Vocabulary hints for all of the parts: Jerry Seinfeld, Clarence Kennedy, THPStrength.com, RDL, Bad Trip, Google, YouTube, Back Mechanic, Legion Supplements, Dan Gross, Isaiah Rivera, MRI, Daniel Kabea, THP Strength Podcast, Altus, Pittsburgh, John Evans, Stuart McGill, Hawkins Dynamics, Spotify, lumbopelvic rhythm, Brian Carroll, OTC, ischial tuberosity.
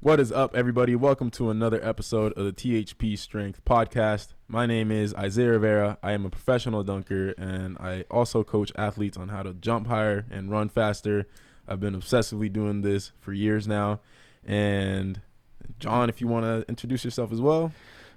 What is up, everybody? Welcome to another episode of the THP Strength Podcast. My name is Isaiah Rivera. I am a professional dunker, and I also coach athletes on how to jump higher and run faster. I've been obsessively doing this for years now. And John, if you want to introduce yourself as well.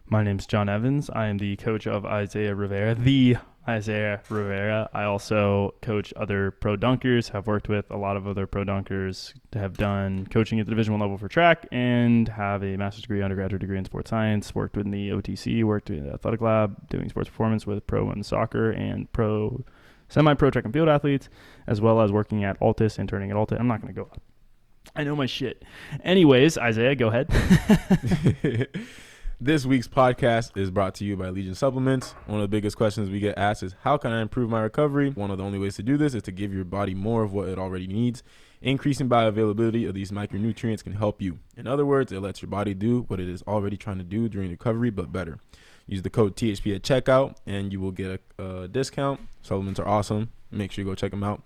My name's John Evans. I am the coach of Isaiah Rivera, the Isaiah Rivera. I also coach other pro dunkers, have worked with a lot of other pro dunkers, have done coaching at the Division I level for track, and have a master's degree, undergraduate degree in sports science, worked in the OTC, worked in the athletic lab, doing sports performance with pro women's soccer and pro semi-pro track and field athletes, as well as working at Altus and turning at Altus. I'm not going to go up. I know my shit. Anyways, Isaiah, go ahead. This week's podcast is brought to you by Legion Supplements. One of the biggest questions we get asked is, how can I improve my recovery? One of the only ways to do this is to give your body more of what it already needs. Increasing bioavailability of these micronutrients can help you. In other words, it lets your body do what it is already trying to do during recovery, but better. Use the code THP at checkout, and you will get a discount. Supplements are awesome. Make sure you go check them out.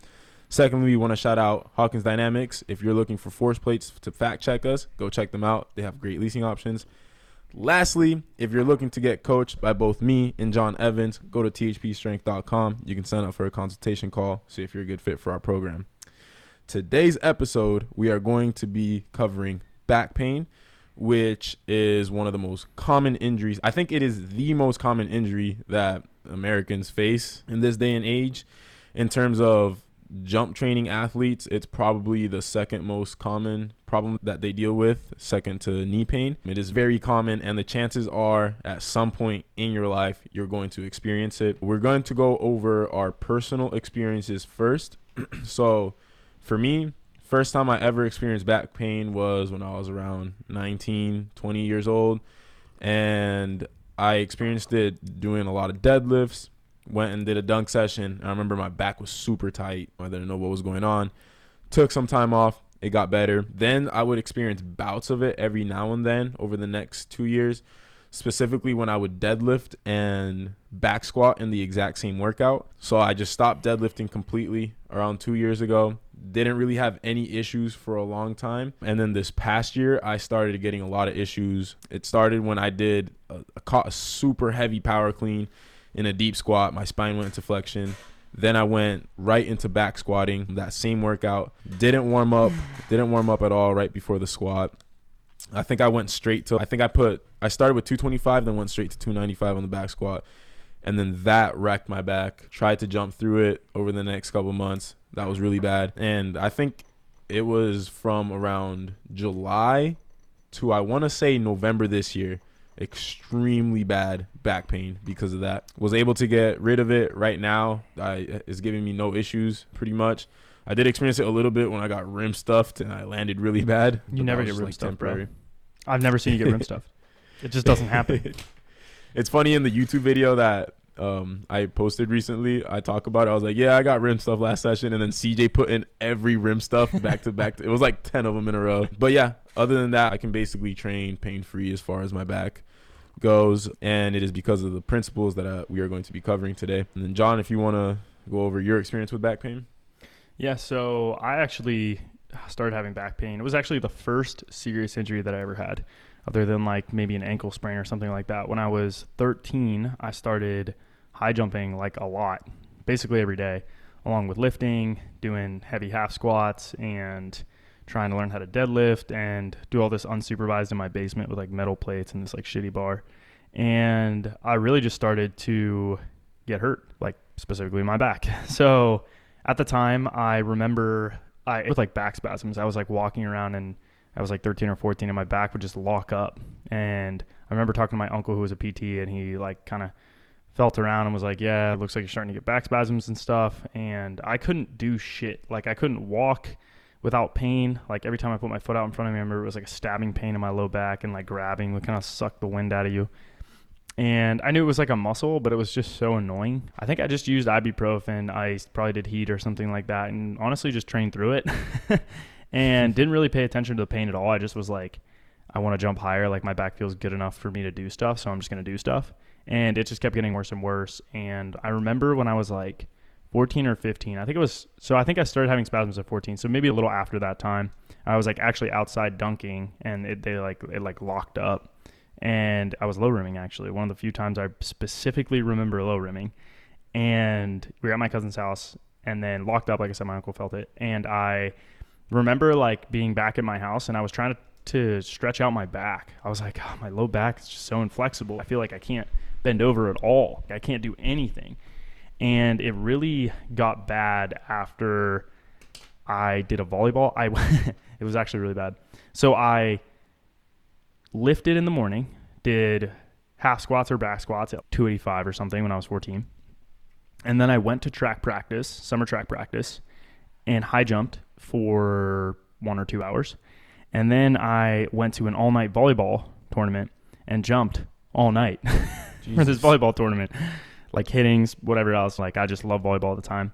Secondly, we want to shout out Hawkins Dynamics. If you're looking for force plates to fact check us, go check them out. They have great leasing options. Lastly, if you're looking to get coached by both me and John Evans, go to THPStrength.com. You can sign up for a consultation call, see if you're a good fit for our program. Today's episode, we are going to be covering back pain, which is one of the most common injuries. I think it is the most common injury that Americans face in this day and age. In terms of jump training athletes, it's probably the second most common problem that they deal with, second to knee pain. It is very common, and the chances are at some point in your life you're going to experience it. We're going to go over our personal experiences first. So for me, first time I ever experienced back pain was when I was around 19-20 years old, and I experienced it doing a lot of deadlifts. Went and did a dunk session. I remember my back was super tight. I didn't know what was going on. Took some time off. It got better. Then I would experience bouts of it every now and then over the next 2 years, specifically when I would deadlift and back squat in the exact same workout. So I just stopped deadlifting completely around 2 years ago. Didn't really have any issues for a long time. And then this past year, I started getting a lot of issues. It started when I did caught a super heavy power clean. In a deep squat, my spine went into flexion. Then I went right into back squatting, that same workout. Didn't warm up at all right before the squat. I started with 225, then went straight to 295 on the back squat. And then that wrecked my back. Tried to jump through it over the next couple months. That was really bad. And I think it was from around July to, I want to say, November this year. Extremely bad back pain because of that. Was able to get rid of it right now. It's giving me no issues pretty much. I did experience it a little bit when I got rim stuffed and I landed really bad. You never get rim stuffed, bro. I've never seen you get rim stuffed. It just doesn't happen. It's funny, in the YouTube video that I posted recently, I talk about it. I was like, yeah, I got rim stuff last session, and then CJ put in every rim stuff back to back. It was like 10 of them in a row. But yeah, other than that, I can basically train pain free as far as my back goes, and it is because of the principles that we are going to be covering today. And then John, if you want to go over your experience with back pain. Yeah, so I actually started having back pain. It was actually the first serious injury that I ever had, other than like maybe an ankle sprain or something like that. When I was 13, I started high jumping like a lot, basically every day, along with lifting, doing heavy half squats, and trying to learn how to deadlift and do all this unsupervised in my basement with like metal plates and this like shitty bar. And I really just started to get hurt, like specifically my back. So at the time, I remember it was like back spasms. I was like walking around, and I was like 13 or 14 and my back would just lock up. And I remember talking to my uncle who was a PT, and he like kind of felt around and was like, yeah, it looks like you're starting to get back spasms and stuff. And I couldn't do shit. Like I couldn't walk without pain. Like every time I put my foot out in front of me, I remember it was like a stabbing pain in my low back and like grabbing would kind of suck the wind out of you. And I knew it was like a muscle, but it was just so annoying. I think I just used ibuprofen. I probably did heat or something like that, and honestly just trained through it. And didn't really pay attention to the pain at all. I just was like, I want to jump higher. Like my back feels good enough for me to do stuff, so I'm just going to do stuff. And it just kept getting worse and worse. And I remember when I was like 14 or 15. I think it was, so I think I started having spasms at 14. So maybe a little after that time, I was like actually outside dunking and it locked up, and I was low rimming actually. One of the few times I specifically remember low rimming, and we were at my cousin's house and then locked up. Like I said, my uncle felt it. And I remember like being back at my house and I was trying to stretch out my back. I was like, oh, my low back is just so inflexible. I feel like I can't bend over at all. I can't do anything. And it really got bad after I did a volleyball. It was actually really bad. So I lifted in the morning, did half squats or back squats at 285 or something when I was 14. And then I went to track practice, summer track practice, and high jumped for 1 or 2 hours. And then I went to an all-night volleyball tournament and jumped all night for this volleyball tournament, like hittings, whatever else. Like, I just love volleyball at the time.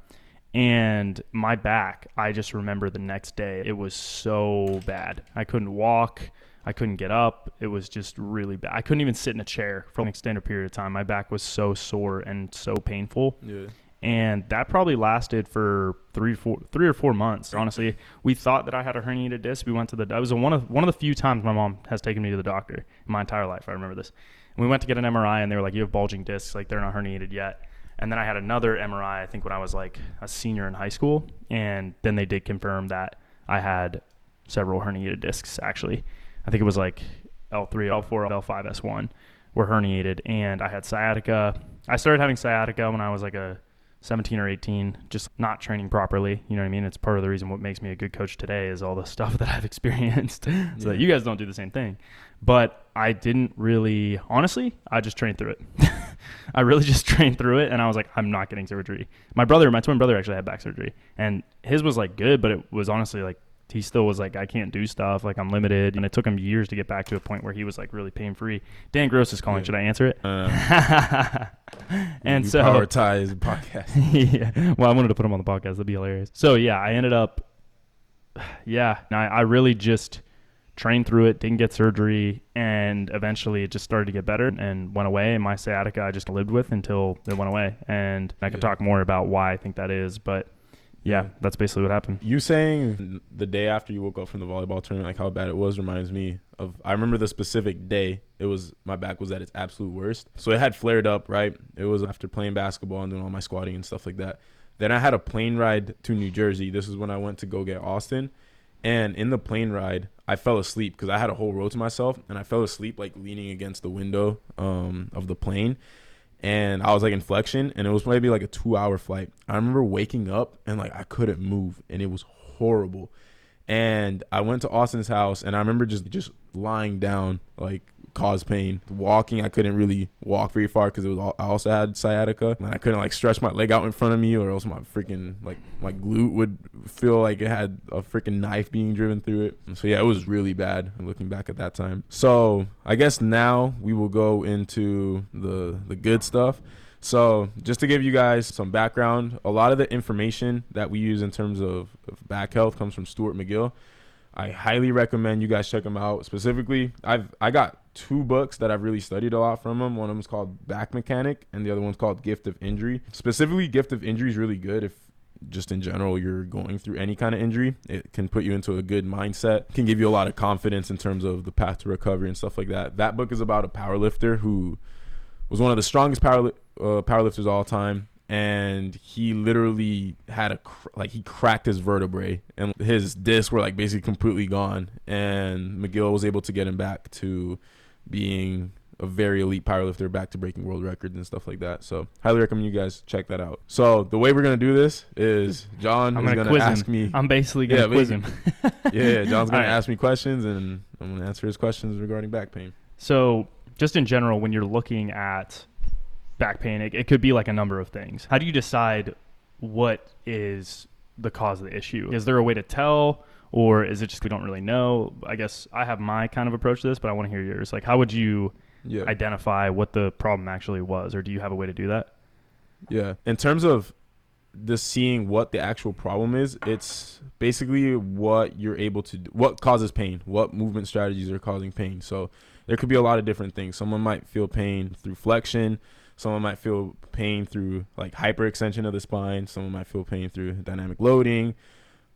And my back, I just remember the next day, it was so bad. I couldn't walk. I couldn't get up. It was just really bad. I couldn't even sit in a chair for an extended period of time. My back was so sore and so painful. Yeah. And that probably lasted for three or four months. Honestly, we thought that I had a herniated disc. We went to that was one of the few times my mom has taken me to the doctor in my entire life. I remember this. And we went to get an MRI, and they were like, "You have bulging discs. Like, they're not herniated yet." And then I had another MRI, I think when I was like a senior in high school, and then they did confirm that I had several herniated discs. Actually, I think it was like L3, L4, L5, S1 were herniated, and I had sciatica. I started having sciatica when I was like a 17 or 18, just not training properly. You know what I mean? It's part of the reason what makes me a good coach today is all the stuff that I've experienced so that you guys don't do the same thing. But I didn't really, honestly, I just trained through it. I really just trained through it. And I was like, I'm not getting surgery. My twin brother actually had back surgery, and his was like good, but it was honestly like, he still was like, I can't do stuff. Like, I'm limited. And it took him years to get back to a point where he was like really pain free. Dan Gross is calling. Yeah. Should I answer it? And so power ties the podcast. Yeah. Well, I wanted to put him on the podcast. That'd be hilarious. So yeah, I ended up, I really just trained through it, didn't get surgery. And eventually it just started to get better and went away. And my sciatica, I just lived with until it went away. And I could talk more about why I think that is, but yeah, that's basically what happened. You saying the day after you woke up from the volleyball tournament, like how bad it was, reminds me of, I remember the specific day. It was, my back was at its absolute worst. So it had flared up, right? It was after playing basketball and doing all my squatting and stuff like that. Then I had a plane ride to New Jersey. This is when I went to go get Austin. And in the plane ride, I fell asleep because I had a whole row to myself. And I fell asleep like leaning against the window of the plane. And I was like in flexion, and it was maybe like a 2-hour flight. I remember waking up and like I couldn't move, and it was horrible. And I went to Austin's house, and I remember just lying down, like caused pain. Walking, I couldn't really walk very far because it was all, I also had sciatica, and I couldn't like stretch my leg out in front of me, or else my freaking like my glute would feel like it had a freaking knife being driven through it. And so yeah, it was really bad looking back at that time. So I guess now we will go into the good stuff. So just to give you guys some background, a lot of the information that we use in terms of back health comes from Stuart McGill. I highly recommend you guys check him out. Specifically, I got 2 books that I've really studied a lot from him. One of them is called Back Mechanic, and the other one's called Gift of Injury. Specifically, Gift of Injury is really good if just in general you're going through any kind of injury. It can put you into a good mindset, can give you a lot of confidence in terms of the path to recovery and stuff like that. That book is about a powerlifter who was one of the strongest powerlifters of all time, and he literally had he cracked his vertebrae, and his discs were like basically completely gone. And McGill was able to get him back to being a very elite powerlifter, back to breaking world records and stuff like that. So highly recommend you guys check that out. So the way we're gonna do this is John is gonna ask me. I'm basically gonna quiz him. Yeah, John's gonna ask me questions, and I'm gonna answer his questions regarding back pain. So just in general, when you're looking at back pain, it could be like a number of things. How do you decide what is the cause of the issue? Is there a way to tell, or is it just we don't really know? I guess I have my kind of approach to this, but I want to hear yours. Like, how would you identify what the problem actually was, or do you have a way to do that? Yeah, in terms of just seeing what the actual problem is, it's basically what you're able to do, what causes pain, what movement strategies are causing pain. So there could be a lot of different things. Someone might feel pain through flexion. Someone might feel pain through like hyperextension of the spine. Someone might feel pain through dynamic loading,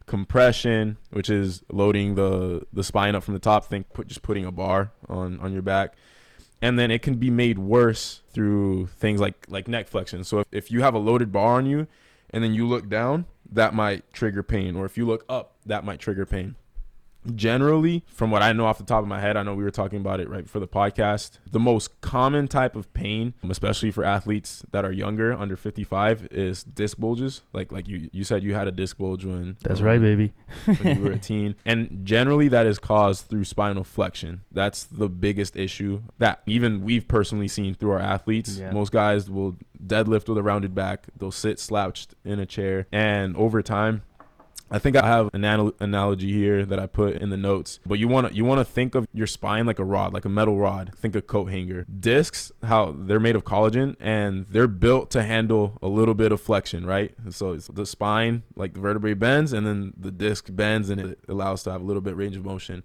compression, which is loading the spine up from the top. Think just putting a bar on your back. And then it can be made worse through things like neck flexion. So if you have a loaded bar on you and then you look down, that might trigger pain. Or if you look up, that might trigger pain. Generally, from what I know off the top of my head, I know we were talking about it right before the podcast, the most common type of pain, especially for athletes that are younger, under 55, is disc bulges. Like you said, you had a disc bulge when... That's right, baby. when you were a teen. And generally, that is caused through spinal flexion. That's the biggest issue that even we've personally seen through our athletes. Yeah. Most guys will deadlift with a rounded back. They'll sit slouched in a chair. And over time... I think I have an analogy here that I put in the notes, but you want to think of your spine like a rod, like a metal rod. Think a coat hanger. Discs, how they're made of collagen, and they're built to handle a little bit of flexion, right? And so it's the spine, like the vertebrae bends, and then the disc bends, and it allows to have a little bit range of motion.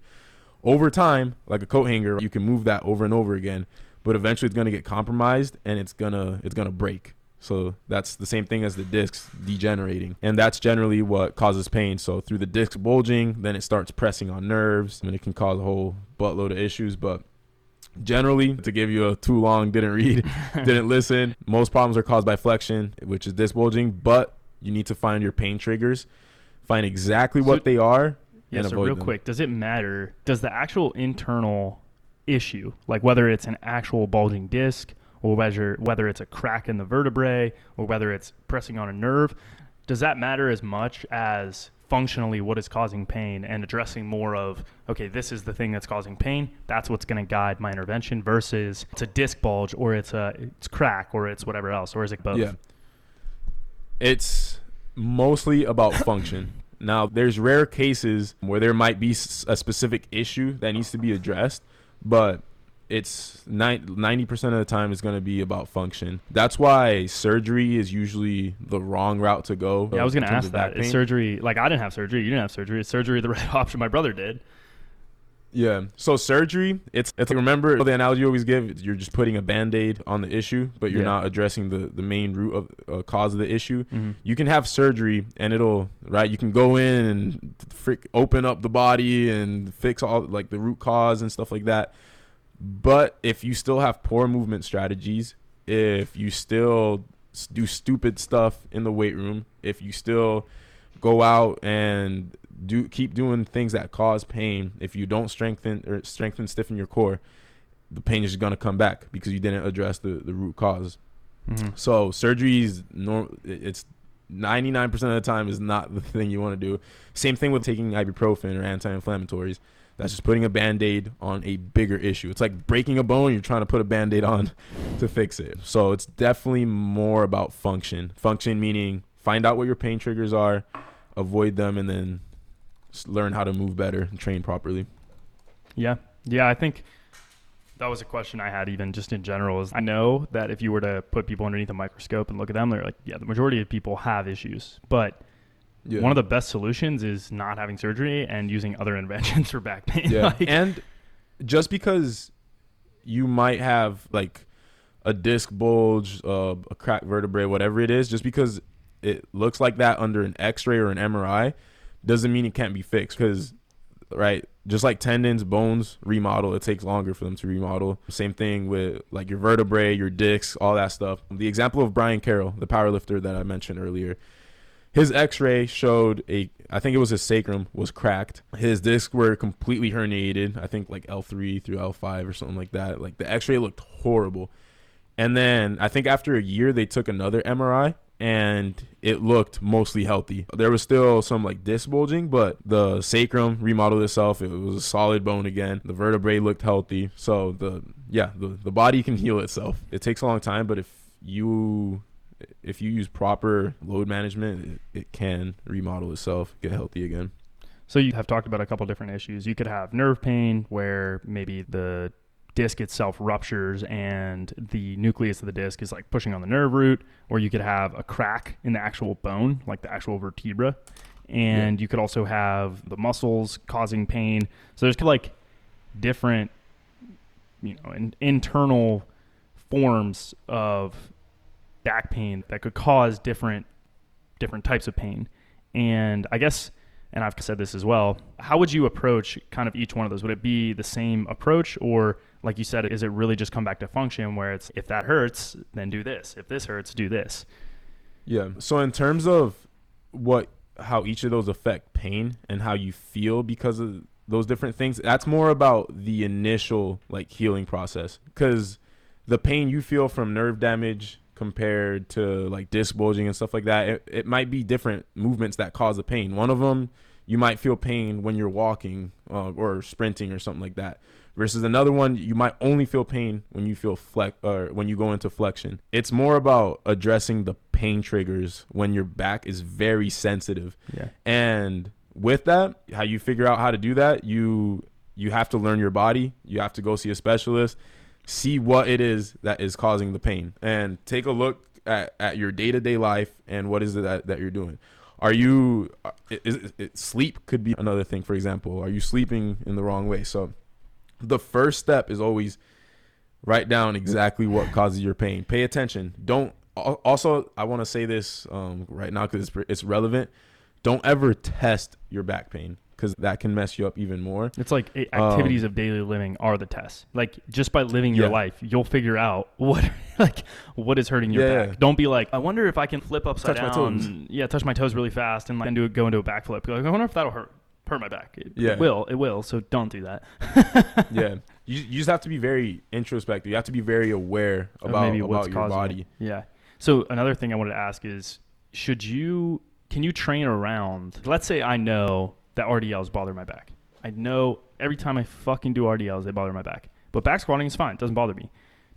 Over time, like a coat hanger, you can move that over and over again, but eventually it's going to get compromised, and it's going to break. So that's the same thing as the discs degenerating. And that's generally what causes pain. So through the discs bulging, then it starts pressing on nerves. I mean, it can cause a whole buttload of issues. But generally, to give you a too long, didn't read, didn't listen, most problems are caused by flexion, which is disc bulging. But you need to find your pain triggers, find exactly what they are, and avoid them. So real quick, does it matter? Does the actual internal issue, like whether it's an actual bulging disc, or whether it's a crack in the vertebrae, or whether it's pressing on a nerve, does that matter as much as functionally what is causing pain and addressing more of, okay, this is the thing that's causing pain, that's what's going to guide my intervention, versus it's a disc bulge or it's crack or it's whatever else, or is it both? Yeah. It's mostly about function. Now, there's rare cases where there might be a specific issue that needs to be addressed, but... it's 90% of the time it's going to be about function. That's why surgery is usually the wrong route to go. Yeah, I was going to ask that. Is surgery, like I didn't have surgery, you didn't have surgery. Is surgery the right option? My brother did. Yeah. So surgery, it's like, remember the analogy you always give, you're just putting a Band-Aid on the issue, but you're not addressing the main root of cause of the issue. Mm-hmm. You can have surgery and you can go in and open up the body and fix all like the root cause and stuff like that. But if you still have poor movement strategies, if you still do stupid stuff in the weight room, if you still go out and keep doing things that cause pain, if you don't stiffen your core, the pain is going to come back because you didn't address the root cause. Mm-hmm. So surgery is it's 99% of the time is not the thing you want to do. Same thing with taking ibuprofen or anti-inflammatories. That's just putting a Band-Aid on a bigger issue. It's like breaking a bone. You're trying to put a Band-Aid on to fix it. So it's definitely more about function. Function meaning find out what your pain triggers are, avoid them, and then learn how to move better and train properly. Yeah. Yeah, I think that was a question I had even just in general. Is I know that if you were to put people underneath a microscope and look at them, they're like, yeah, the majority of people have issues. But... yeah. One of the best solutions is not having surgery and using other interventions for back pain. Yeah. And just because you might have like a disc bulge, a cracked vertebrae, whatever it is, just because it looks like that under an X-ray or an MRI doesn't mean it can't be fixed. Because, right, just like tendons, bones remodel, it takes longer for them to remodel. Same thing with like your vertebrae, your discs, all that stuff. The example of Brian Carroll, the powerlifter that I mentioned earlier, his X-ray showed I think it was his sacrum was cracked. His discs were completely herniated. I think like L3 through L5 or something like that. Like the X-ray looked horrible. And then I think after a year, they took another MRI and it looked mostly healthy. There was still some like disc bulging, but the sacrum remodeled itself. It was a solid bone again. The vertebrae looked healthy. So the body can heal itself. It takes a long time, but if you use proper load management, it can remodel itself, get healthy again. So you have talked about a couple different issues. You could have nerve pain where maybe the disc itself ruptures and the nucleus of the disc is like pushing on the nerve root, or you could have a crack in the actual bone, like the actual vertebra. And you could also have the muscles causing pain. So there's like different, internal forms of back pain that could cause different types of pain. And I guess, and I've said this as well, how would you approach kind of each one of those? Would it be the same approach, or like you said, is it really just come back to function where it's, if that hurts, then do this. If this hurts, do this. Yeah. So in terms of how each of those affect pain and how you feel because of those different things, that's more about the initial like healing process, because the pain you feel from nerve damage compared to like disc bulging and stuff like that, it might be different movements that cause the pain. One of them, you might feel pain when you're walking or sprinting or something like that, versus another one, you might only feel pain when you feel when you go into flexion. It's more about addressing the pain triggers when your back is very sensitive. Yeah. And with that, how you figure out how to do that, you have to learn your body. You have to go see a specialist, see what it is that is causing the pain, and take a look at your day-to-day life and what is it that you're doing. Sleep could be another thing, for example. Are you sleeping in the wrong way? So the first step is always write down exactly what causes your pain. Pay attention. Also, I want to say this right now because it's relevant. Don't ever test your back pain, because that can mess you up even more. It's like activities of daily living are the tests. Like, just by living your life, you'll figure out what is hurting your back. Yeah. Don't be like, I wonder if I can flip upside down. Touch my toes really fast and like go into a backflip. Like, I wonder if that'll hurt my back. It will. So don't do that. Yeah. You just have to be very introspective. You have to be very aware about your body. It. Yeah. So another thing I wanted to ask is, can you train around? Let's say I know that RDLs bother my back. I know every time I fucking do RDLs, they bother my back. But back squatting is fine. It doesn't bother me.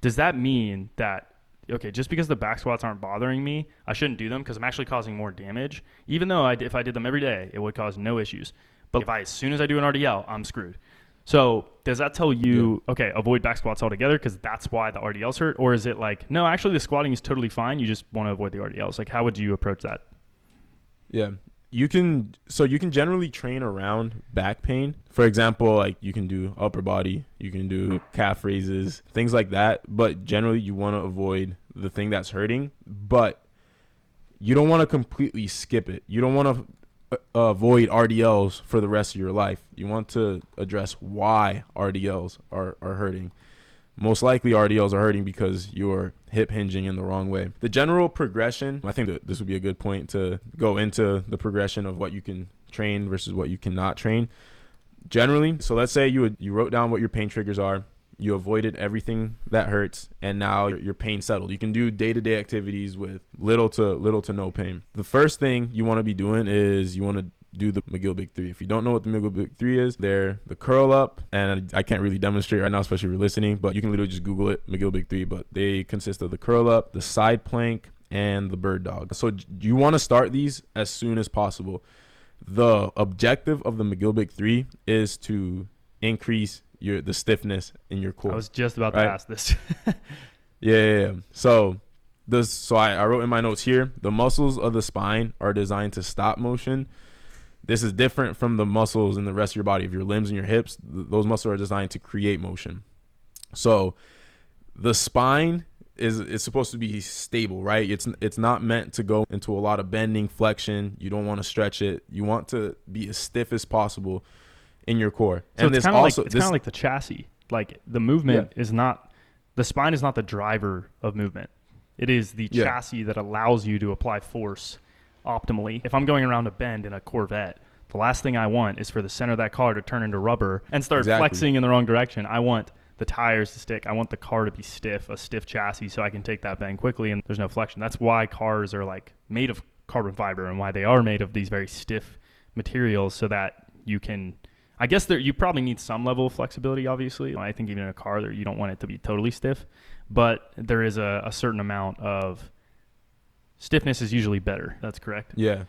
Does that mean that, okay, just because the back squats aren't bothering me, I shouldn't do them because I'm actually causing more damage? Even though if I did them every day, it would cause no issues. But as soon as I do an RDL, I'm screwed. So does that tell you, okay, avoid back squats altogether because that's why the RDLs hurt? Or is it like, no, actually the squatting is totally fine. You just want to avoid the RDLs. Like, how would you approach that? Yeah. You can generally train around back pain. For example, like you can do upper body, you can do calf raises, things like that. But generally you want to avoid the thing that's hurting, but you don't want to completely skip it. You don't want to avoid RDLs for the rest of your life. You want to address why RDLs are hurting. Most likely RDLs are hurting because you're hip hinging in the wrong way. The general progression, I think that this would be a good point to go into the progression of what you can train versus what you cannot train. Generally, so let's say you wrote down what your pain triggers are, you avoided everything that hurts, and now your pain settled. You can do day-to-day activities with little to no pain. The first thing you want to be doing is you want to do the McGill Big Three. If you don't know what the McGill Big Three is, they're the curl up, and I can't really demonstrate right now, especially if you're listening, but you can literally just Google it, McGill Big Three. But they consist of the curl up, the side plank, and the bird dog. So you want to start these as soon as possible. The objective of the McGill Big Three is to increase the stiffness in your core. I was just about to ask this. Yeah. So I wrote in my notes here, the muscles of the spine are designed to stop motion. This is different from the muscles in the rest of your body. If your limbs and your hips, those muscles are designed to create motion. So the spine is supposed to be stable, right? It's not meant to go into a lot of bending, flexion. You don't want to stretch it. You want to be as stiff as possible in your core. So and it's kind of like the chassis. Like the movement the spine is not the driver of movement. It is the chassis that allows you to apply force optimally. If I'm going around a bend in a Corvette, the last thing I want is for the center of that car to turn into rubber and start flexing in the wrong direction. I want the tires to stick. I want the car to be stiff, a stiff chassis, so I can take that bend quickly and there's no flexion. That's why cars are like made of carbon fiber and why they are made of these very stiff materials, so that you can, I guess you probably need some level of flexibility, obviously. I think even in a car, you don't want it to be totally stiff, but there is a certain amount of stiffness is usually better. That's correct. Yeah.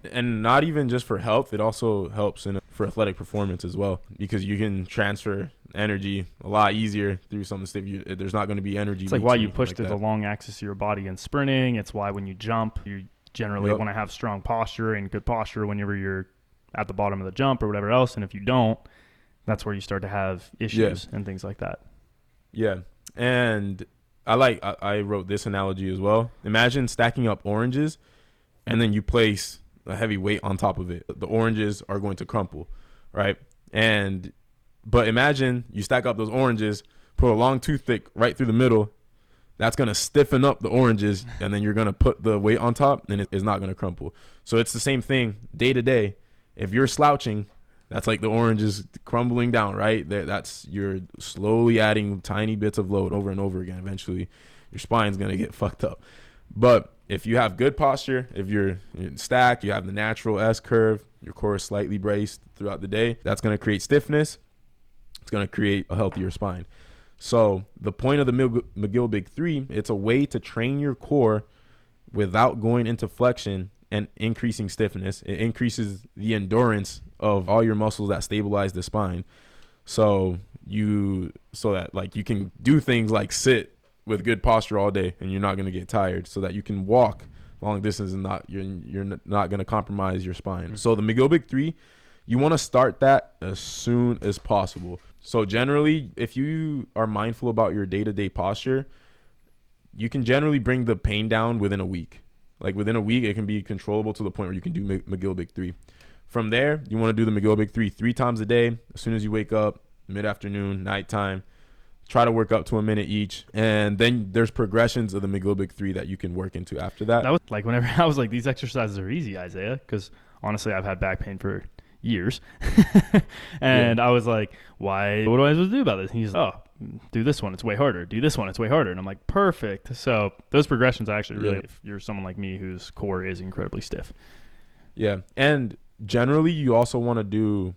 And not even just for health. It also helps for athletic performance as well, because you can transfer energy a lot easier through something stiff. There's not going to be energy. It's like why you push like the long axis of your body in sprinting. It's why when you jump, you generally want to have strong posture and good posture whenever you're at the bottom of the jump or whatever else. And if you don't, that's where you start to have issues and things like that. Yeah. And I wrote this analogy as well. Imagine stacking up oranges and then you place a heavy weight on top of it. The oranges are going to crumple, right? But imagine you stack up those oranges, put a long toothpick right through the middle. That's going to stiffen up the oranges, and then you're going to put the weight on top, and it's not going to crumple. So it's the same thing day to day. If you're slouching, that's like the oranges crumbling down, right? That's you're slowly adding tiny bits of load over and over again. Eventually, your spine's going to get fucked up. But if you have good posture, if you're in stack, you have the natural S curve, your core is slightly braced throughout the day, that's going to create stiffness. It's going to create a healthier spine. So the point of the McGill Big Three, it's a way to train your core without going into flexion and increasing stiffness. It increases the endurance of all your muscles that stabilize the spine. So that like you can do things like sit with good posture all day and you're not going to get tired, so that you can walk long distance and you're not going to compromise your spine. So the McGill Big Three, you want to start that as soon as possible. So generally, if you are mindful about your day-to-day posture, you can generally bring the pain down within a week. Like within a week, it can be controllable to the point where you can do McGill Big 3. From there, you want to do the McGill Big 3 three times a day, as soon as you wake up, mid-afternoon, nighttime. Try to work up to a minute each. And then there's progressions of the McGill Big 3 that you can work into after that. That was like whenever I was like, these exercises are easy, Isaiah, because honestly, I've had back pain for years. And yeah. I was like, why, what do I supposed to do about this? And he's like, oh, do this one, it's way harder. Do this one, it's way harder. And I'm like, perfect. So those progressions actually really, if you're someone like me whose core is incredibly stiff. Yeah. And generally you also want to do,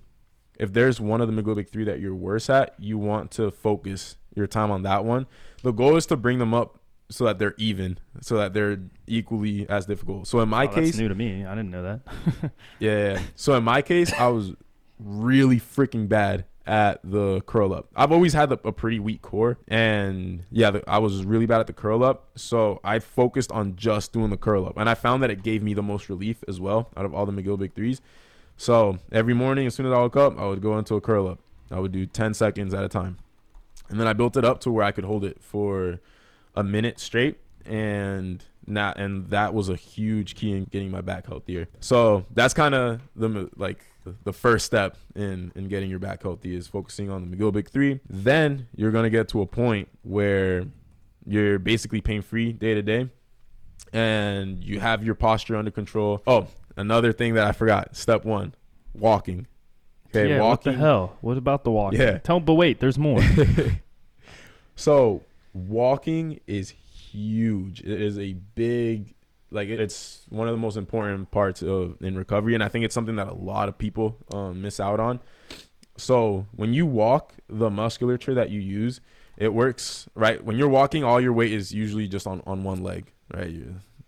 if there's one of the McGill Big 3 that you're worse at, you want to focus your time on that one. The goal is to bring them up so that they're even, so that they're equally as difficult. So in my case, that's new to me. I didn't know that. Yeah. So in my case, I was really freaking bad at the curl up. I've always had a pretty weak core, and I was really bad at the curl up. So I focused on just doing the curl up, and I found that it gave me the most relief as well out of all the McGill Big Threes. So every morning, as soon as I woke up, I would go into a curl up. I would do 10 seconds at a time, and then I built it up to where I could hold it for a minute straight, and that was a huge key in getting my back healthier. So that's kind of the first step in getting your back healthy, is focusing on the McGill Big 3. Then you're gonna get to a point where you're basically pain-free day to day, and you have your posture under control. Oh, another thing that I forgot. Step 1, walking. Okay, yeah, walking. What the hell? What about the walking? Yeah. But wait, there's more. So walking is huge. It is a big, it's one of the most important parts in recovery, and I think it's something that a lot of people miss out on. So when you walk, the musculature that you use, it works, right? When you're walking, all your weight is usually just on one leg, right?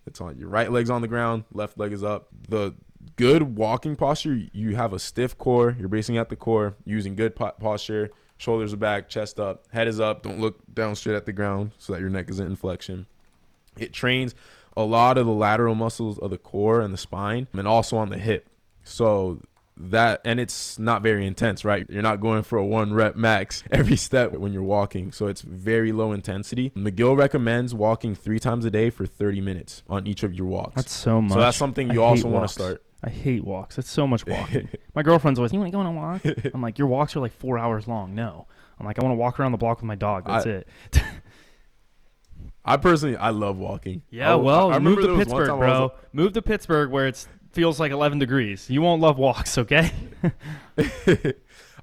It's on your right leg's on the ground, left leg is up. The good walking posture, you have a stiff core, you're bracing at the core, using good posture. Shoulders are back, chest up, head is up. Don't look down straight at the ground so that your neck isn't in flexion. It trains a lot of the lateral muscles of the core and the spine, and also on the hip. So that, and it's not very intense, right? You're not going for a 1 rep max every step when you're walking. So it's very low intensity. McGill recommends walking 3 times a day for 30 minutes on each of your walks. That's so much. So that's something you also want to start. I hate walks. That's so much walking. My girlfriend's always, you want to go on a walk? I'm like, your walks are like 4 hours long. No. I'm like, I want to walk around the block with my dog. That's it. I personally, I love walking. Yeah, I move to Pittsburgh, bro. Move to Pittsburgh where it feels like 11 degrees. You won't love walks, okay?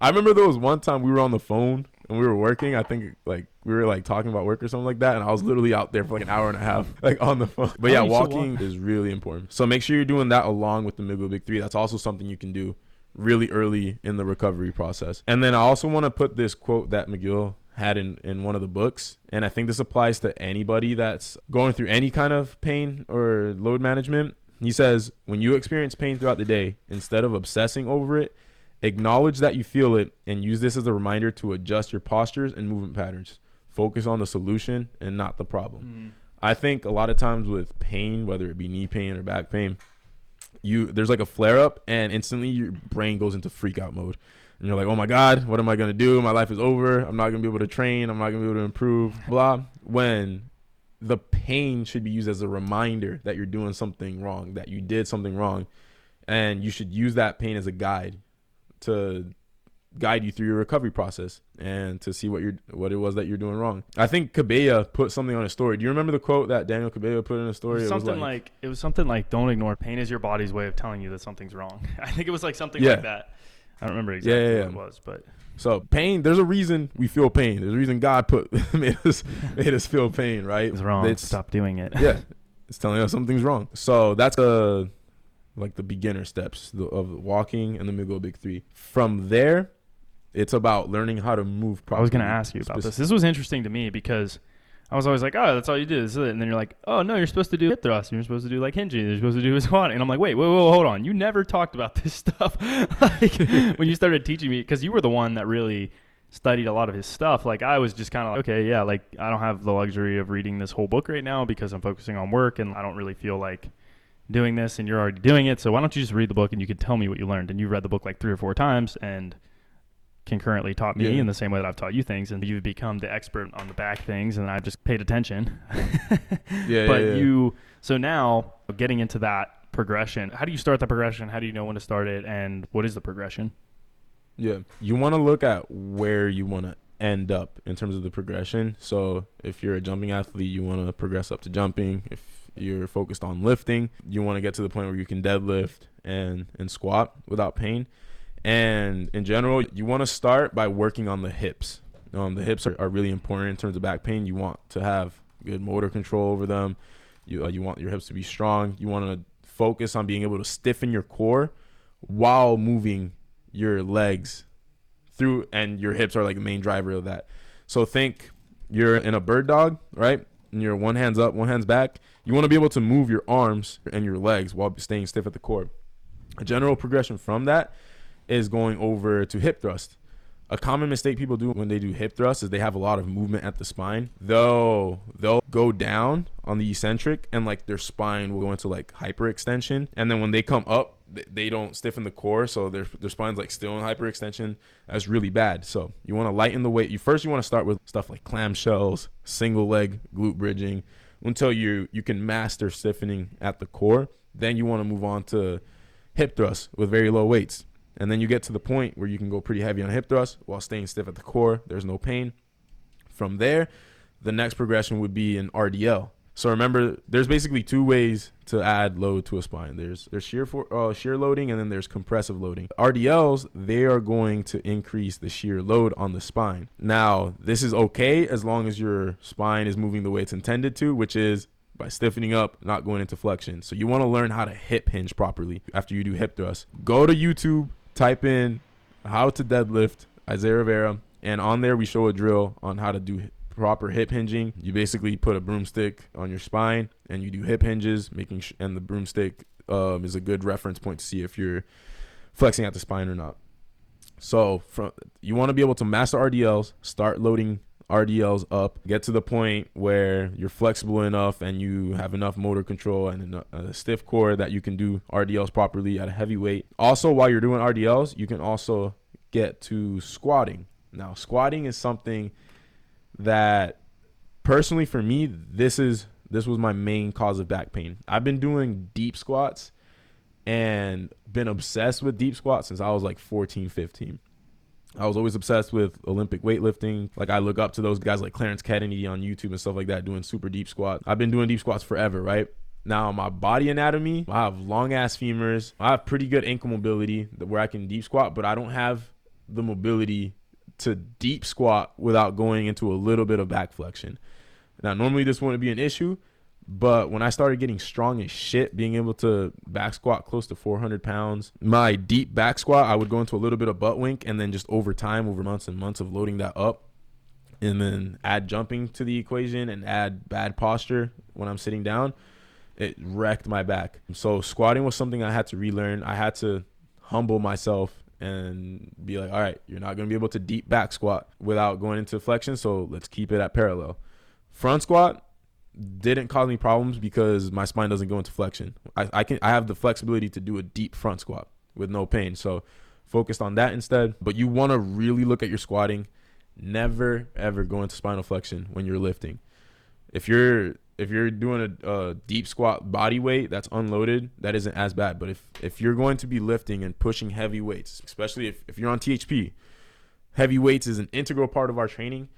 I remember there was one time we were on the phone and we were working. I think we were talking about work or something like that, and I was literally out there for an hour and a half on the phone. But yeah, walking is really important. So make sure you're doing that along with the McGill Big 3. That's also something you can do really early in the recovery process. And then I also want to put this quote that McGill had in one of the books, and I think this applies to anybody that's going through any kind of pain or load management. He says, when you experience pain throughout the day, instead of obsessing over it, acknowledge that you feel it and use this as a reminder to adjust your postures and movement patterns. Focus on the solution and not the problem. I think a lot of times with pain, whether it be knee pain or back pain, there's a flare up, and instantly your brain goes into freak out mode. and you're like, oh my God, what am I going to do? My life is over. I'm not going to be able to train. I'm not going to be able to improve, blah. When the pain should be used as a reminder that you're doing something wrong, that you did something wrong. And you should use that pain as a guide to guide you through your recovery process and to see what it was that you're doing wrong. I think Kabea put something on his story. Do you remember the quote that Daniel Kabea put in his story? It was something like, don't ignore pain is your body's way of telling you that something's wrong. I think it was like something like that. I don't remember exactly what it was, but so pain, there's a reason we feel pain. There's a reason God made us feel pain, right? It's wrong. Stop doing it. Yeah. It's telling us something's wrong. So that's like the beginner steps of walking, and then we go big three. From there, it's about learning how to move properly. I was going to ask you about this. This was interesting to me because I was always like, oh, that's all you do. This is it. And then you're like, oh, no, you're supposed to do hip thrust. You're supposed to do like hinges. You're supposed to do squat. And I'm like, wait, hold on. You never talked about this stuff. Like when you started teaching me, because you were the one that really studied a lot of his stuff. Like I was just kind of like, okay, yeah, like I don't have the luxury of reading this whole book right now because I'm focusing on work and I don't really feel like doing this, and you're already doing it, so why don't you just read the book and you can tell me what you learned. And you read the book like 3 or 4 times and concurrently taught me in the same way that I've taught you things, and you've become the expert on the back things, and I've just paid attention. So now getting into that progression, how do you start the progression? How do you know when to start it, and what is the progression? Yeah, you want to look at where you want to end up in terms of the progression. So if you're a jumping athlete, you want to progress up to jumping. If you're focused on lifting, you want to get to the point where you can deadlift and squat without pain. And in general, you want to start by working on the hips. The hips are really important in terms of back pain. You want to have good motor control over them. You want your hips to be strong. You want to focus on being able to stiffen your core while moving your legs through, and your hips are like the main driver of that. So think you're in a bird dog, right? And your one hand's up, one hand's back. You want to be able to move your arms and your legs while staying stiff at the core. A general progression from that is going over to hip thrust. A common mistake people do when they do hip thrust is they have a lot of movement at the spine. They'll go down on the eccentric and like their spine will go into like hyperextension. And then when they come up, they don't stiffen the core. So their spine's like still in hyperextension. That's really bad. So you want to lighten the weight. You want to start with stuff like clamshells, single leg, glute bridging, until you can master stiffening at the core. Then you want to move on to hip thrust with very low weights. And then you get to the point where you can go pretty heavy on hip thrust while staying stiff at the core. There's no pain. From there, the next progression would be an RDL. So remember, there's basically 2 ways to add load to a spine. There's shear loading, and then there's compressive loading. RDLs, they are going to increase the shear load on the spine. Now, this is okay as long as your spine is moving the way it's intended to, which is by stiffening up, not going into flexion. So you want to learn how to hip hinge properly after you do hip thrust. Go to YouTube, type in how to deadlift Isaiah Rivera, and on there we show a drill on how to do proper hip hinging. You basically put a broomstick on your spine and you do hip hinges, and the broomstick is a good reference point to see if you're flexing at the spine or not. So you want to be able to master RDLs, start loading RDLs up, get to the point where you're flexible enough and you have enough motor control and a stiff core that you can do RDLs properly at a heavy weight. Also, while you're doing RDLs, you can also get to squatting. Now, squatting is something that personally for me, this was my main cause of back pain. I've been doing deep squats and been obsessed with deep squats since I was like 14, 15. I was always obsessed with Olympic weightlifting. Like I look up to those guys like Clarence Kennedy on YouTube and stuff like that doing super deep squats. I've been doing deep squats forever, right? Now my body anatomy, I have long ass femurs. I have pretty good ankle mobility where I can deep squat, but I don't have the mobility to deep squat without going into a little bit of back flexion. Now, normally this wouldn't be an issue, but when I started getting strong as shit, being able to back squat close to 400 pounds, my deep back squat, I would go into a little bit of butt wink, and then just over time, over months and months of loading that up, and then add jumping to the equation and add bad posture when I'm sitting down, it wrecked my back. So squatting was something I had to relearn. I had to humble myself and be like, all right, you're not going to be able to deep back squat without going into flexion, so let's keep it at parallel. Front squat didn't cause me problems because my spine doesn't go into flexion. I have the flexibility to do a deep front squat with no pain. So focused on that instead. But you want to really look at your squatting. Never, ever go into spinal flexion when you're lifting. If you're doing a deep squat body weight that's unloaded, that isn't as bad. But if you're going to be lifting and pushing heavy weights, especially if you're on THP, heavy weights is an integral part of our training.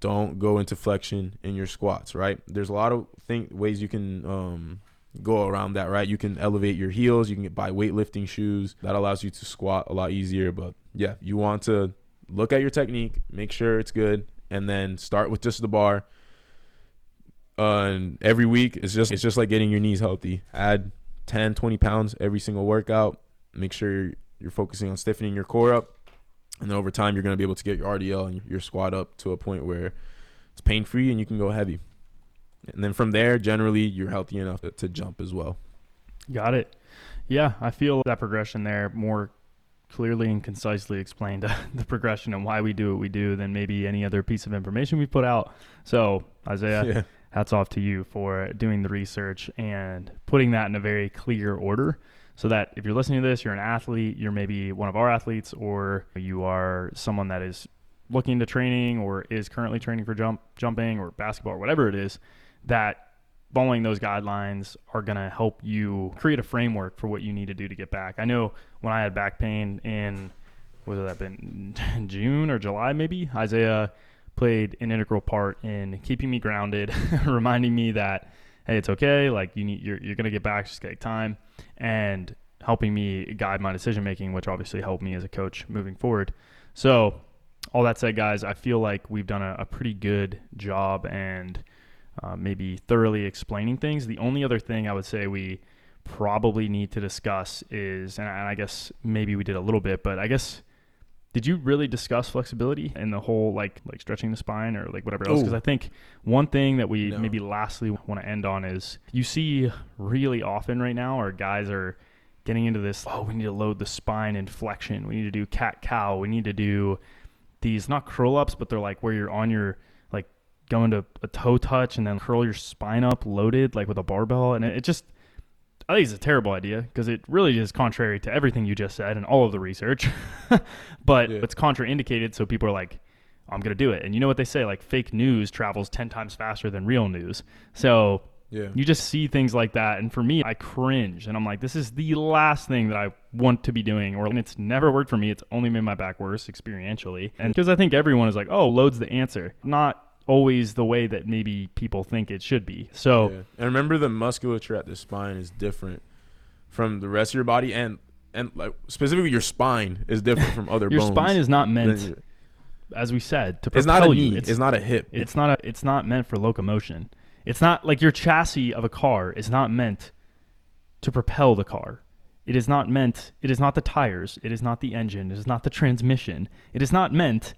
Don't go into flexion in your squats, right? There's a lot of ways you can go around that, right? You can elevate your heels. You can buy weightlifting shoes. That allows you to squat a lot easier. But yeah, you want to look at your technique, make sure it's good, and then start with just the bar. And every week, it's just like getting your knees healthy. Add 10, 20 pounds every single workout. Make sure you're focusing on stiffening your core up. And then over time, you're going to be able to get your RDL and your squat up to a point where it's pain-free and you can go heavy. And then from there, generally, you're healthy enough to jump as well. Got it. Yeah, I feel that progression there more clearly and concisely explained the progression and why we do what we do than maybe any other piece of information we put out. So, Isaiah, Hats off to you for doing the research and putting that in a very clear order. So that if you're listening to this, you're an athlete, you're maybe one of our athletes, or you are someone that is looking to training or is currently training for jumping or basketball or whatever it is, that following those guidelines are going to help you create a framework for what you need to do to get back. I know when I had back pain in June or July maybe, Isaiah played an integral part in keeping me grounded, reminding me that, hey, it's okay. Like you're going to get back, just take time, and helping me guide my decision-making, which obviously helped me as a coach moving forward. So all that said, guys, I feel like we've done a pretty good job and maybe thoroughly explaining things. The only other thing I would say we probably need to discuss is, and I guess maybe we did a little bit, but I guess, did you really discuss flexibility and the whole like stretching the spine or like whatever else? Because I think one thing that we maybe lastly want to end on is you see really often right now our guys are getting into this, oh, we need to load the spine in flexion. We need to do cat-cow. We need to do these, not curl-ups, but they're like where you're on your, like going to a toe touch and then curl your spine up loaded like with a barbell. And it just, I think it's a terrible idea because it really is contrary to everything you just said and all of the research, but it's contraindicated. So people are like, I'm going to do it. And you know what they say, like fake news travels 10 times faster than real news. So you just see things like that. And for me, I cringe and I'm like, this is the last thing that I want to be doing, and it's never worked for me. It's only made my back worse experientially. And because I think everyone is like, oh, load's the answer. Not always the way that maybe people think it should be. So and remember, the musculature at the spine is different from the rest of your body, and like specifically your spine is different from other bones. Your spine is not meant, as we said, to propel. It's not a knee. It's not a hip. It's not meant for locomotion. It's not like your chassis of a car is not meant to propel the car. It is not meant. It is not the tires. It is not the engine. It is not the transmission. It is not meant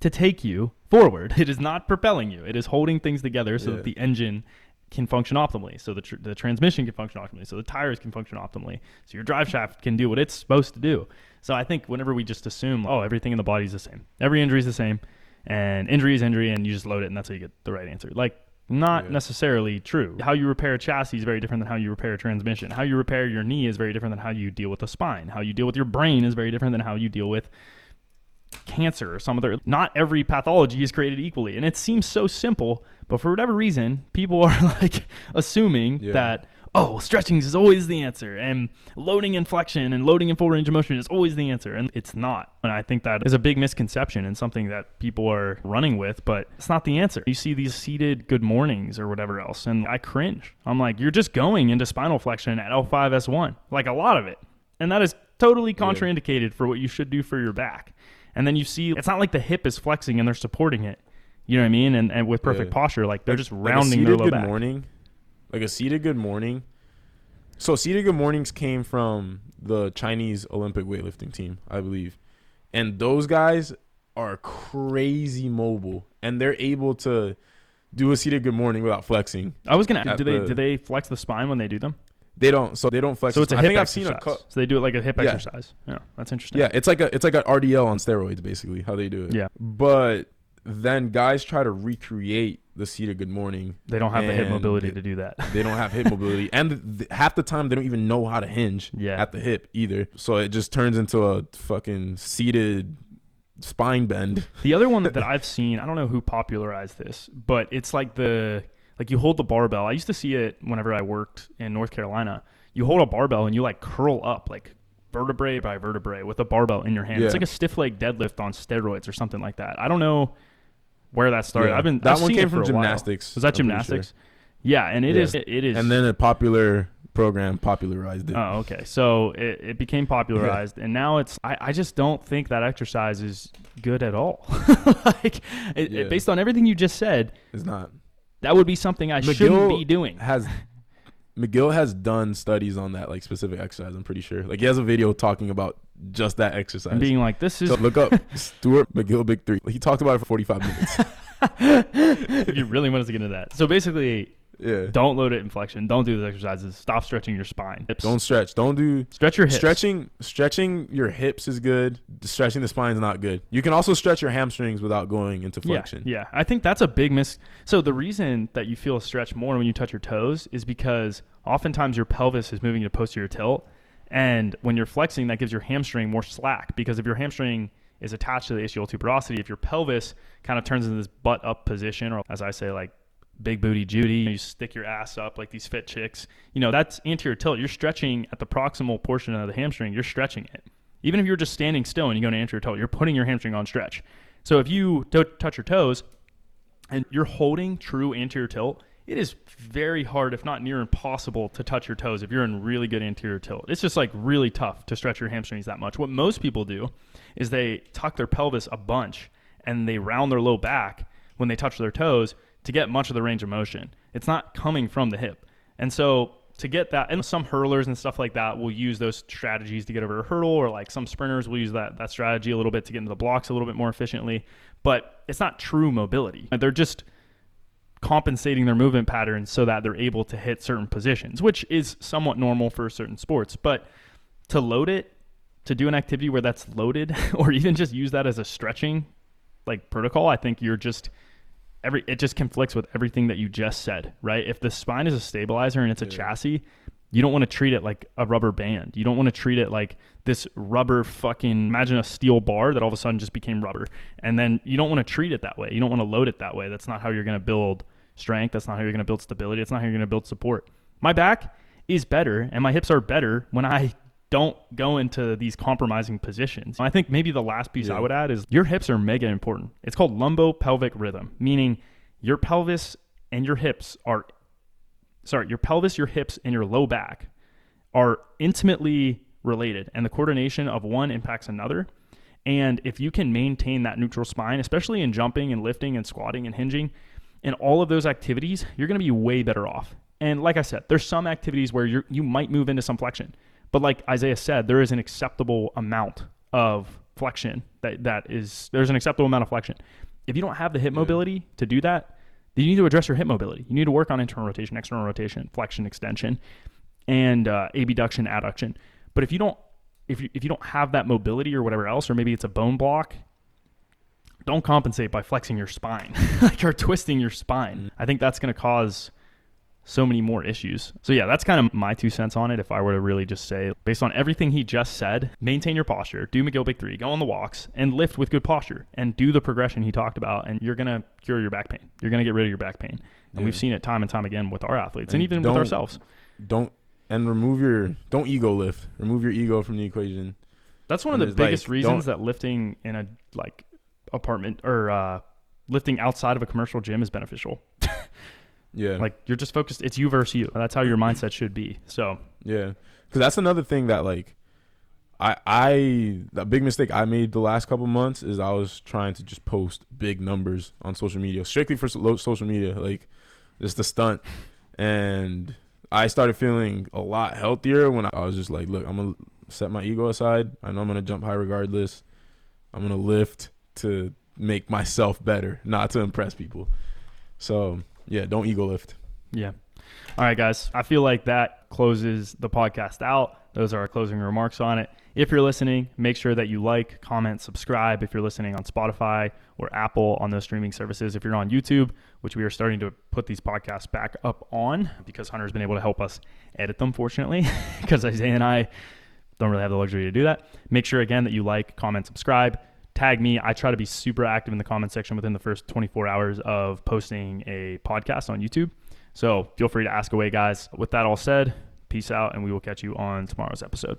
to take you forward. It is not propelling you. It is holding things together so that the engine can function optimally, so the transmission can function optimally, so the tires can function optimally, so your drive shaft can do what it's supposed to do. So I think whenever we just assume, oh, everything in the body is the same, every injury is the same, and injury is injury, and you just load it, and that's how you get the right answer. Like, not necessarily true. How you repair a chassis is very different than how you repair a transmission. How you repair your knee is very different than how you deal with the spine. How you deal with your brain is very different than how you deal with cancer or some other. Not every pathology is created equally, and it seems so simple, but for whatever reason people are like assuming that, oh, stretching is always the answer, and loading in flexion and loading in full range of motion is always the answer, and it's not. And I think that is a big misconception and something that people are running with, but it's not the answer. You see these seated good mornings or whatever else, and I cringe. I'm like, you're just going into spinal flexion at L5S1, like a lot of it, and that is totally contraindicated for what you should do for your back. And then you see, it's not like the hip is flexing and they're supporting it. You know what I mean? And with perfect posture, like they're just rounding their low back. Like a seated good morning. So seated good mornings came from the Chinese Olympic weightlifting team, I believe. And those guys are crazy mobile, and they're able to do a seated good morning without flexing. I was going to ask, do they flex the spine when they do them? They don't. So they don't flex. So it's a hip exercise. So they do it like a hip exercise. Yeah, that's interesting. Yeah, it's like an RDL on steroids, basically, how they do it. Yeah. But then guys try to recreate the seat of good morning. They don't have the hip mobility to do that. They don't have hip mobility. And half the time, they don't even know how to hinge at the hip either. So it just turns into a fucking seated spine bend. The other one that I've seen, I don't know who popularized this, but it's like you hold the barbell. I used to see it whenever I worked in North Carolina. You hold a barbell and you like curl up like vertebrae by vertebrae with a barbell in your hand. Yeah. It's like a stiff leg deadlift on steroids or something like that. I don't know where that started. Yeah. I've seen came from gymnastics. Was that gymnastics? Sure. Yeah, and it is. And then a popular program popularized it. Oh, okay. So it became popularized, and now it's. I just don't think that exercise is good at all. Based on everything you just said, it's not. That would be something I shouldn't be doing. McGill has done studies on that, like specific exercise. I'm pretty sure. Like he has a video talking about just that exercise. And being like, this is. So look up Stuart McGill Big Three. He talked about it for 45 minutes. If you really want us to get into that. So basically, don't load it in flexion. Don't do those exercises. Stop stretching your spine. Hips. Don't stretch. Don't do. Stretch your hips. Stretching your hips is good. Stretching the spine is not good. You can also stretch your hamstrings without going into flexion. Yeah. I think that's a big miss. So the reason that you feel a stretch more when you touch your toes is because oftentimes your pelvis is moving to posterior tilt. And when you're flexing, that gives your hamstring more slack, because if your hamstring is attached to the ischial tuberosity, if your pelvis kind of turns into this butt up position, or as I say, like big booty Judy, you stick your ass up like these fit chicks, that's anterior tilt. You're stretching at the proximal portion of the hamstring. You're stretching it. Even if you're just standing still and you go to anterior tilt, you're putting your hamstring on stretch. So if you touch your toes and you're holding true anterior tilt, it is very hard, if not near impossible, to touch your toes if you're in really good anterior tilt. It's just like really tough to stretch your hamstrings that much. What most people do is they tuck their pelvis a bunch and they round their low back when they touch their toes to get much of the range of motion. It's not coming from the hip. And so to get that, and some hurlers and stuff like that will use those strategies to get over a hurdle, or like some sprinters will use that strategy a little bit to get into the blocks a little bit more efficiently, but it's not true mobility. They're just compensating their movement patterns so that they're able to hit certain positions, which is somewhat normal for certain sports. But to load it, to do an activity where that's loaded, or even just use that as a stretching like protocol, I think you're just it just conflicts with everything that you just said, right? If the spine is a stabilizer and it's a chassis, you don't want to treat it like a rubber band. You don't want to treat it like this rubber imagine a steel bar that all of a sudden just became rubber. And then you don't want to treat it that way. You don't want to load it that way. That's not how you're going to build strength. That's not how you're going to build stability. It's not how you're going to build support. My back is better and my hips are better when I don't go into these compromising positions. I think maybe the last piece I would add is your hips are mega important. It's called lumbopelvic rhythm, meaning your pelvis and your hips are your pelvis, your hips, and your low back are intimately related, and the coordination of one impacts another. And if you can maintain that neutral spine, especially in jumping and lifting and squatting and hinging and all of those activities, you're going to be way better off. And like I said, there's some activities where you might move into some flexion, but like Isaiah said, there is an acceptable amount of flexion there's an acceptable amount of flexion. If you don't have the hip mobility to do that, you need to address your hip mobility. You need to work on internal rotation, external rotation, flexion, extension, and abduction, adduction. But if you don't have that mobility or whatever else, or maybe it's a bone block, don't compensate by flexing your spine or twisting your spine. I think that's going to cause so many more issues. So yeah, that's kind of my 2 cents on it. If I were to really just say, based on everything he just said, maintain your posture, do McGill Big Three, go on the walks, and lift with good posture, and do the progression he talked about, and you're going to cure your back pain. You're going to get rid of your back pain. And we've seen it time and time again with our athletes and even with ourselves. Don't ego lift. Remove your ego from the equation. That's one of the biggest reasons that lifting in a like apartment or lifting outside of a commercial gym is beneficial. Yeah. Like you're just focused. It's you versus you. That's how your mindset should be. So, yeah. Cause that's another thing that like, the big mistake I made the last couple months is I was trying to just post big numbers on social media, strictly for social media, like just a stunt. And I started feeling a lot healthier when I was just like, look, I'm going to set my ego aside. I know I'm going to jump high regardless. I'm going to lift to make myself better, not to impress people. So yeah, don't ego lift. Yeah. All right, guys. I feel like that closes the podcast out. Those are our closing remarks on it. If you're listening, make sure that you like, comment, subscribe. If you're listening on Spotify or Apple on those streaming services, if you're on YouTube, which we are starting to put these podcasts back up on because Hunter's been able to help us edit them, fortunately, because Isaiah and I don't really have the luxury to do that. Make sure, again, that you like, comment, subscribe. Tag me. I try to be super active in the comment section within the first 24 hours of posting a podcast on YouTube. So feel free to ask away, guys. With that all said, peace out, and we will catch you on tomorrow's episode.